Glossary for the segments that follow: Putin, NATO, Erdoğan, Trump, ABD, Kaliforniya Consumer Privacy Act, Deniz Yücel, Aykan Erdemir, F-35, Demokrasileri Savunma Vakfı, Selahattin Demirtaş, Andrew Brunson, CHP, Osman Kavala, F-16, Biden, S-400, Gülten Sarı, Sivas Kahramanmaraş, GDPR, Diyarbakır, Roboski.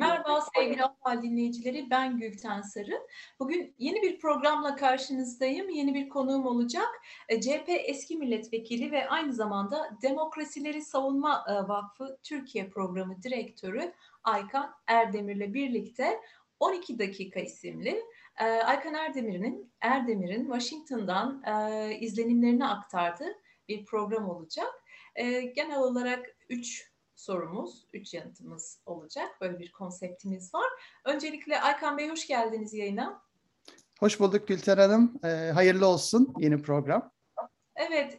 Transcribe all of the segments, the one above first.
Merhaba sevgili Ahval dinleyicileri, ben Gülten Sarı. Bugün yeni bir programla karşınızdayım. Yeni bir konuğum olacak. CHP eski milletvekili ve aynı zamanda Demokrasileri Savunma Vakfı Türkiye Programı Direktörü Aykan Erdemir'le birlikte 12 Dakika isimli Aykan Erdemir'in Washington'dan izlenimlerini aktardığı bir program olacak. Genel olarak 3 yanıtımız olacak. Böyle bir konseptimiz var. Öncelikle Aykan Bey, hoş geldiniz yayına. Hoş bulduk Gülter Hanım. Hayırlı olsun yeni program. Evet,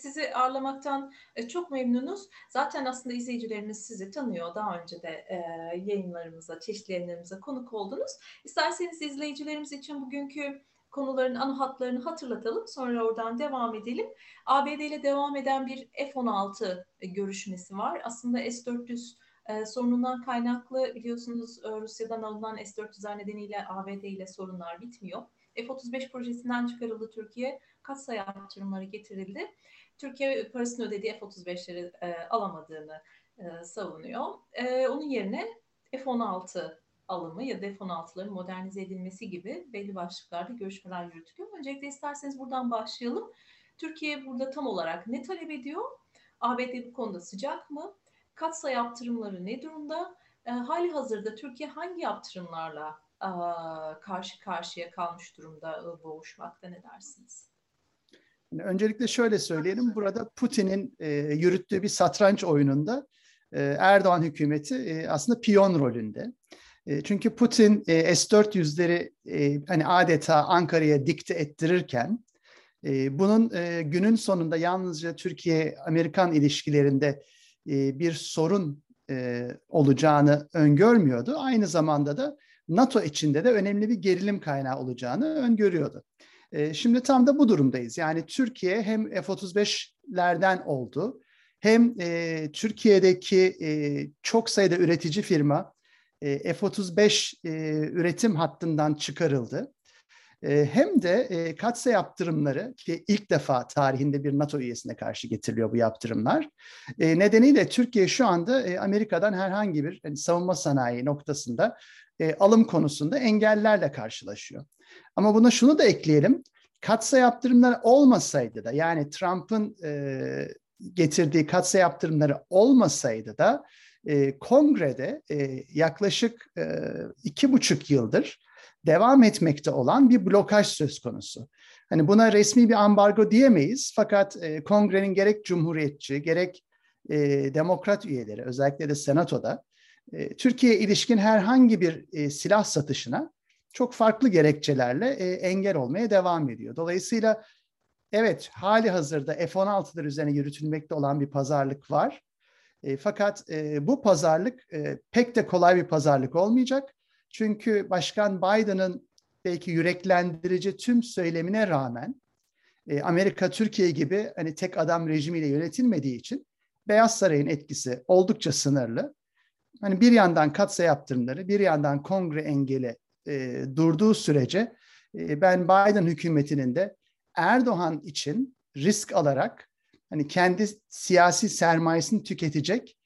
sizi ağırlamaktan çok memnunuz. Zaten aslında izleyicilerimiz sizi tanıyor. Daha önce de yayınlarımıza, çeşitli yayınlarımıza konuk oldunuz. İsterseniz izleyicilerimiz için bugünkü konuların ana hatlarını hatırlatalım. Sonra oradan devam edelim. ABD ile devam eden bir F-16 görüşmesi var. Aslında S-400 sorunundan kaynaklı, biliyorsunuz Rusya'dan alınan S-400'ler nedeniyle ABD ile sorunlar bitmiyor. F-35 projesinden çıkarıldı Türkiye. Katsayı artırımları getirildi. Türkiye parasını ödediği F-35'leri alamadığını savunuyor. Onun yerine F-16 alımı ya da F-16'ların modernize edilmesi gibi belli başlıklarda görüşmeler yürütülüyor. Öncelikle isterseniz buradan başlayalım. Türkiye burada tam olarak ne talep ediyor? ABD bu konuda sıcak mı? Katsayı yaptırımları ne durumda? Hali hazırda Türkiye hangi yaptırımlarla karşı karşıya kalmış durumda, boğuşmakta, ne dersiniz? Öncelikle şöyle söyleyelim. Burada Putin'in yürüttüğü bir satranç oyununda Erdoğan hükümeti aslında piyon rolünde. Çünkü Putin S-400'leri hani adeta Ankara'ya dikte ettirirken bunun günün sonunda yalnızca Türkiye-Amerikan ilişkilerinde bir sorun olacağını öngörmüyordu. Aynı zamanda da NATO içinde de önemli bir gerilim kaynağı olacağını öngörüyordu. Şimdi tam da bu durumdayız. Yani Türkiye hem F-35'lerden oldu, hem Türkiye'deki çok sayıda üretici firma F-35 üretim hattından çıkarıldı. Hem de katsayı yaptırımları, ki ilk defa tarihinde bir NATO üyesine karşı getiriliyor bu yaptırımlar. Nedeniyle Türkiye şu anda Amerika'dan herhangi bir savunma sanayi noktasında alım konusunda engellerle karşılaşıyor. Ama buna şunu da ekleyelim. Katsayı yaptırımları olmasaydı da, yani Trump'ın getirdiği katsayı yaptırımları olmasaydı da Kongrede yaklaşık 2,5 yıldır devam etmekte olan bir blokaj söz konusu. Hani buna resmi bir ambargo diyemeyiz, fakat Kongre'nin gerek Cumhuriyetçi gerek Demokrat üyeleri, özellikle de Senato'da Türkiye'ye ilişkin herhangi bir silah satışına çok farklı gerekçelerle engel olmaya devam ediyor. Dolayısıyla evet, hali hazırda F-16'lar üzerine yürütülmekte olan bir pazarlık var. Fakat bu pazarlık pek de kolay bir pazarlık olmayacak. Çünkü Başkan Biden'ın belki yüreklendirici tüm söylemine rağmen Amerika Türkiye gibi hani tek adam rejimiyle yönetilmediği için Beyaz Saray'ın etkisi oldukça sınırlı. Hani bir yandan katsayı yaptırımları, bir yandan Kongre engeli durduğu sürece ben Biden hükümetinin de Erdoğan için risk alarak hani kendi siyasi sermayesini tüketecek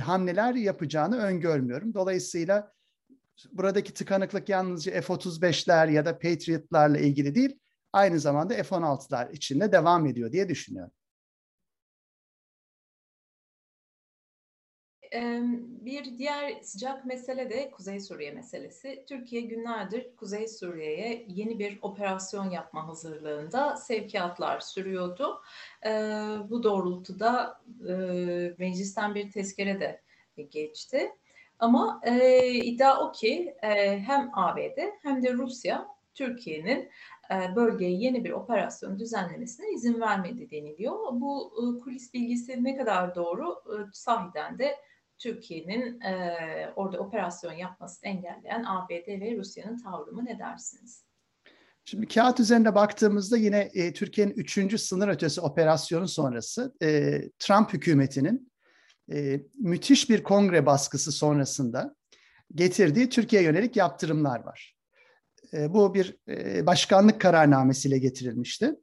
hamleler yapacağını öngörmüyorum. Dolayısıyla buradaki tıkanıklık yalnızca F-35'ler ya da Patriot'larla ilgili değil, aynı zamanda F-16'lar içinde devam ediyor diye düşünüyorum. Bir diğer sıcak mesele de Kuzey Suriye meselesi. Türkiye günlerdir Kuzey Suriye'ye yeni bir operasyon yapma hazırlığında sevkiyatlar sürüyordu. Bu doğrultuda meclisten bir tezkere de geçti. Ama iddia o ki hem ABD hem de Rusya Türkiye'nin bölgeye yeni bir operasyon düzenlemesine izin vermedi deniliyor. Bu kulis bilgisi ne kadar doğru? Sahiden de Türkiye'nin orada operasyon yapmasını engelleyen ABD ve Rusya'nın tavrı mı, ne dersiniz? Şimdi kağıt üzerinde baktığımızda yine Türkiye'nin 3. sınır ötesi operasyonu sonrası Trump hükümetinin müthiş bir kongre baskısı sonrasında getirdiği Türkiye'ye yönelik yaptırımlar var. Bu bir başkanlık kararnamesiyle getirilmişti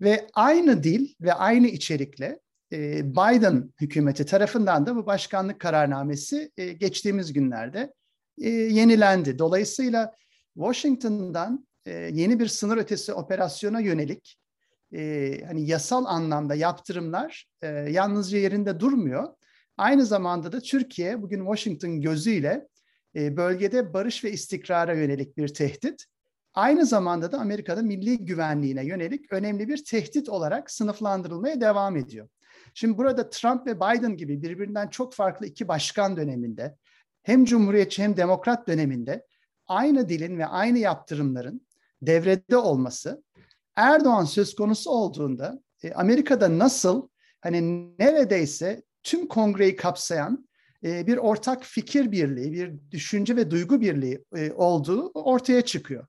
ve aynı dil ve aynı içerikle Biden hükümeti tarafından da bu başkanlık kararnamesi geçtiğimiz günlerde yenilendi. Dolayısıyla Washington'dan yeni bir sınır ötesi operasyona yönelik hani yasal anlamda yaptırımlar yalnızca yerinde durmuyor. Aynı zamanda da Türkiye bugün Washington gözüyle bölgede barış ve istikrara yönelik bir tehdit. Aynı zamanda da Amerika'da milli güvenliğine yönelik önemli bir tehdit olarak sınıflandırılmaya devam ediyor. Şimdi burada Trump ve Biden gibi birbirinden çok farklı iki başkan döneminde, hem Cumhuriyetçi hem Demokrat döneminde aynı dilin ve aynı yaptırımların devrede olması, Erdoğan söz konusu olduğunda Amerika'da nasıl hani neredeyse tüm kongreyi kapsayan bir ortak fikir birliği, bir düşünce ve duygu birliği olduğu ortaya çıkıyor.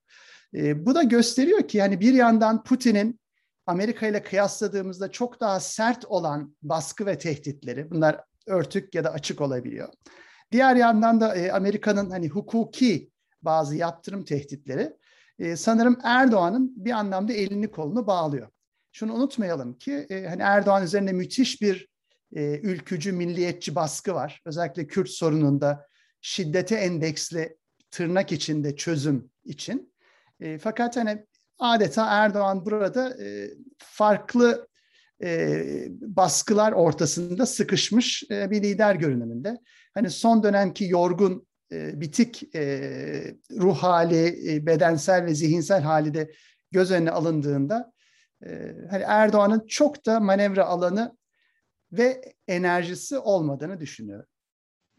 Bu da gösteriyor ki yani bir yandan Putin'in Amerika ile kıyasladığımızda çok daha sert olan baskı ve tehditleri, bunlar örtük ya da açık olabiliyor. Diğer yandan da Amerika'nın hani hukuki bazı yaptırım tehditleri sanırım Erdoğan'ın bir anlamda elini kolunu bağlıyor. Şunu unutmayalım ki hani Erdoğan üzerinde müthiş bir ülkücü, milliyetçi baskı var. Özellikle Kürt sorununda şiddete endeksli tırnak içinde çözüm için. Fakat hani adeta Erdoğan burada farklı baskılar ortasında sıkışmış bir lider görünümünde. Hani son dönemki yorgun, bitik ruh hali, bedensel ve zihinsel hali de göz önüne alındığında hani Erdoğan'ın çok da manevra alanı ve enerjisi olmadığını düşünüyorum.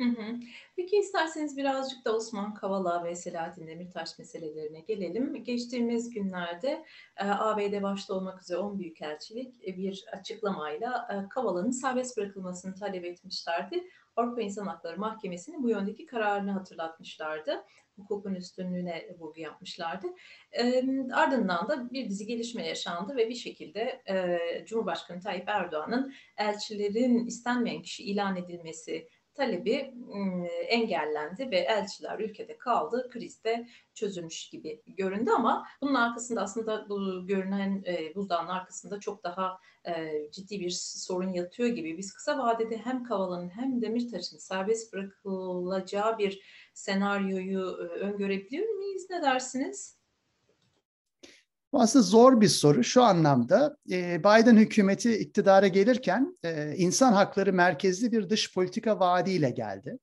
Hı hı. Peki isterseniz birazcık da Osman Kavala ve Selahattin Demirtaş meselelerine gelelim. Geçtiğimiz günlerde ABD başta olmak üzere 10 büyükelçilik bir açıklamayla Kavala'nın serbest bırakılmasını talep etmişlerdi. Avrupa İnsan Hakları Mahkemesi'nin bu yöndeki kararını hatırlatmışlardı. Hukukun üstünlüğüne vurgu yapmışlardı. Ardından da bir dizi gelişme yaşandı ve bir şekilde Cumhurbaşkanı Tayyip Erdoğan'ın elçilerin istenmeyen kişi ilan edilmesi talebi engellendi ve elçiler ülkede kaldı. Kriz de çözülmüş gibi göründü ama bunun arkasında aslında bu görünen buzdağının arkasında çok daha ciddi bir sorun yatıyor gibi. Biz kısa vadede hem Kavala'nın hem Demirtaş'ın serbest bırakılacağı bir senaryoyu öngörebiliyor muyuz? Ne dersiniz? Bu aslında zor bir soru şu anlamda. Biden hükümeti iktidara gelirken insan hakları merkezli bir dış politika vaadiyle geldi.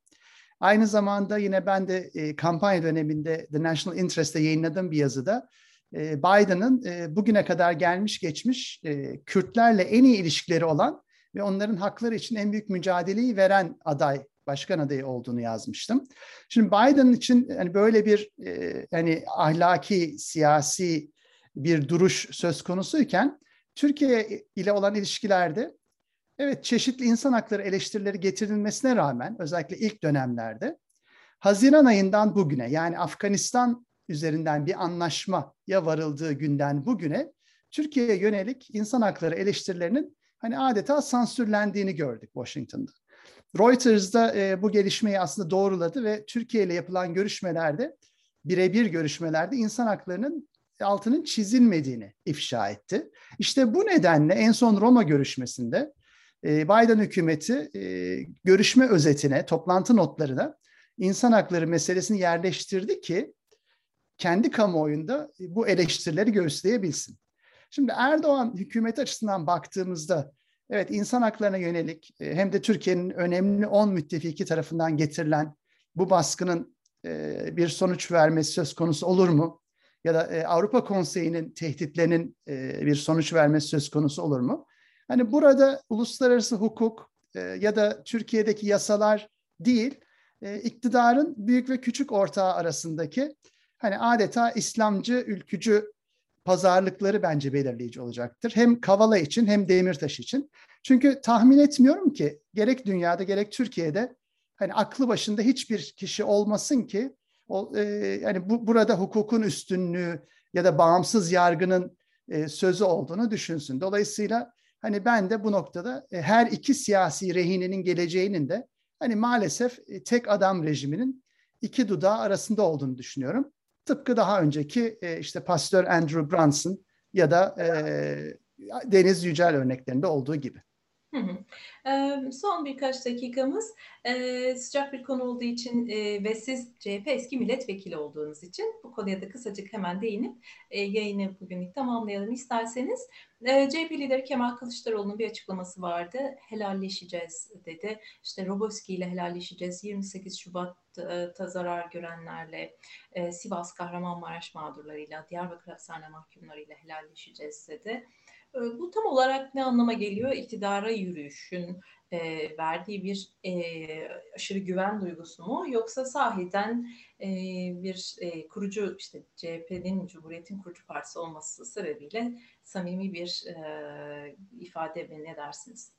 Aynı zamanda yine ben de kampanya döneminde The National Interest'te yayınladığım bir yazıda Biden'ın bugüne kadar gelmiş geçmiş Kürtlerle en iyi ilişkileri olan ve onların hakları için en büyük mücadeleyi veren aday, başkan adayı olduğunu yazmıştım. Şimdi Biden için hani böyle bir hani ahlaki, siyasi bir duruş söz konusuyken Türkiye ile olan ilişkilerde evet çeşitli insan hakları eleştirileri getirilmesine rağmen özellikle ilk dönemlerde Haziran ayından bugüne yani Afganistan üzerinden bir anlaşmaya varıldığı günden bugüne Türkiye'ye yönelik insan hakları eleştirilerinin hani adeta sansürlendiğini gördük Washington'da. Reuters'da bu gelişmeyi aslında doğruladı ve Türkiye ile yapılan görüşmelerde birebir görüşmelerde insan haklarının altının çizilmediğini ifşa etti. İşte bu nedenle en son Roma görüşmesinde Biden hükümeti görüşme özetine, toplantı notlarına insan hakları meselesini yerleştirdi ki kendi kamuoyunda bu eleştirileri göğüsleyebilsin. Şimdi Erdoğan hükümeti açısından baktığımızda evet insan haklarına yönelik hem de Türkiye'nin önemli 10 müttefiki tarafından getirilen bu baskının bir sonuç vermesi söz konusu olur mu? Ya da Avrupa Konseyi'nin tehditlerinin bir sonuç vermesi söz konusu olur mu? Hani burada uluslararası hukuk ya da Türkiye'deki yasalar değil, iktidarın büyük ve küçük ortağı arasındaki hani adeta İslamcı, ülkücü pazarlıkları bence belirleyici olacaktır. Hem Kavala için hem Demirtaş için. Çünkü tahmin etmiyorum ki gerek dünyada gerek Türkiye'de hani aklı başında hiçbir kişi olmasın ki yani burada hukukun üstünlüğü ya da bağımsız yargının sözü olduğunu düşünsün. Dolayısıyla hani ben de bu noktada her iki siyasi rehininin geleceğinin de hani maalesef tek adam rejiminin iki dudağı arasında olduğunu düşünüyorum. Tıpkı daha önceki işte Pastör Andrew Brunson ya da Deniz Yücel örneklerinde olduğu gibi. Son birkaç dakikamız sıcak bir konu olduğu için ve siz CHP eski milletvekili olduğunuz için bu konuya da kısacık hemen değinip yayını bugünlük tamamlayalım isterseniz. CHP lideri Kemal Kılıçdaroğlu'nun bir açıklaması vardı. Helalleşeceğiz dedi. İşte Roboski ile helalleşeceğiz. 28 Şubat'ta zarar görenlerle, Sivas Kahramanmaraş mağdurlarıyla, Diyarbakır hapishane mahkumlarıyla helalleşeceğiz dedi. Bu tam olarak ne anlama geliyor? İktidara yürüyüşün verdiği bir aşırı güven duygusu mu? Yoksa sahiden bir kurucu, işte CHP'nin Cumhuriyet'in kurucu partisi olması sebebiyle samimi bir ifade mi? Ne dersiniz?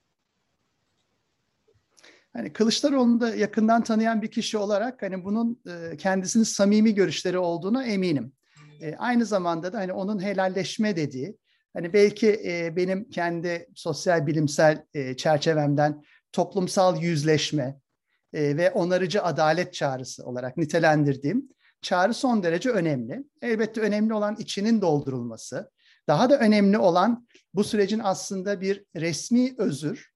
Hani Kılıçdaroğlu'nu da yakından tanıyan bir kişi olarak hani bunun kendisinin samimi görüşleri olduğuna eminim. Aynı zamanda da hani onun helalleşme dediği, hani belki benim kendi sosyal bilimsel çerçevemden toplumsal yüzleşme ve onarıcı adalet çağrısı olarak nitelendirdiğim çağrı son derece önemli. Elbette önemli olan içinin doldurulması. Daha da önemli olan bu sürecin aslında bir resmi özür,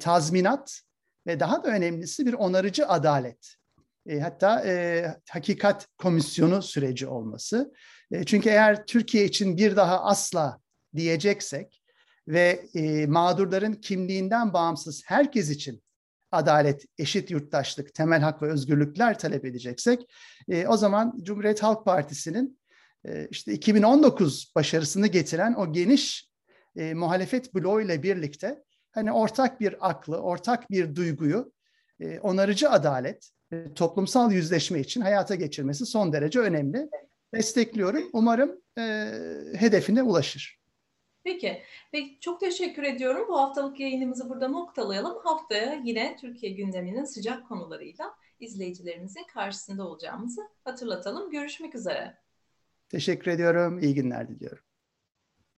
tazminat ve daha da önemlisi bir onarıcı adalet. Hatta hakikat komisyonu süreci olması. Çünkü eğer Türkiye için bir daha asla diyeceksek ve mağdurların kimliğinden bağımsız herkes için adalet, eşit yurttaşlık, temel hak ve özgürlükler talep edeceksek o zaman Cumhuriyet Halk Partisi'nin işte 2019 başarısını getiren o geniş muhalefet bloğuyla birlikte hani ortak bir aklı, ortak bir duyguyu onarıcı adalet, toplumsal yüzleşme için hayata geçirmesi son derece önemli. Destekliyorum. Umarım hedefine ulaşır. Peki. Peki. Çok teşekkür ediyorum. Bu haftalık yayınımızı burada noktalayalım. Haftaya yine Türkiye gündeminin sıcak konularıyla izleyicilerimizin karşısında olacağımızı hatırlatalım. Görüşmek üzere. Teşekkür ediyorum. İyi günler diliyorum.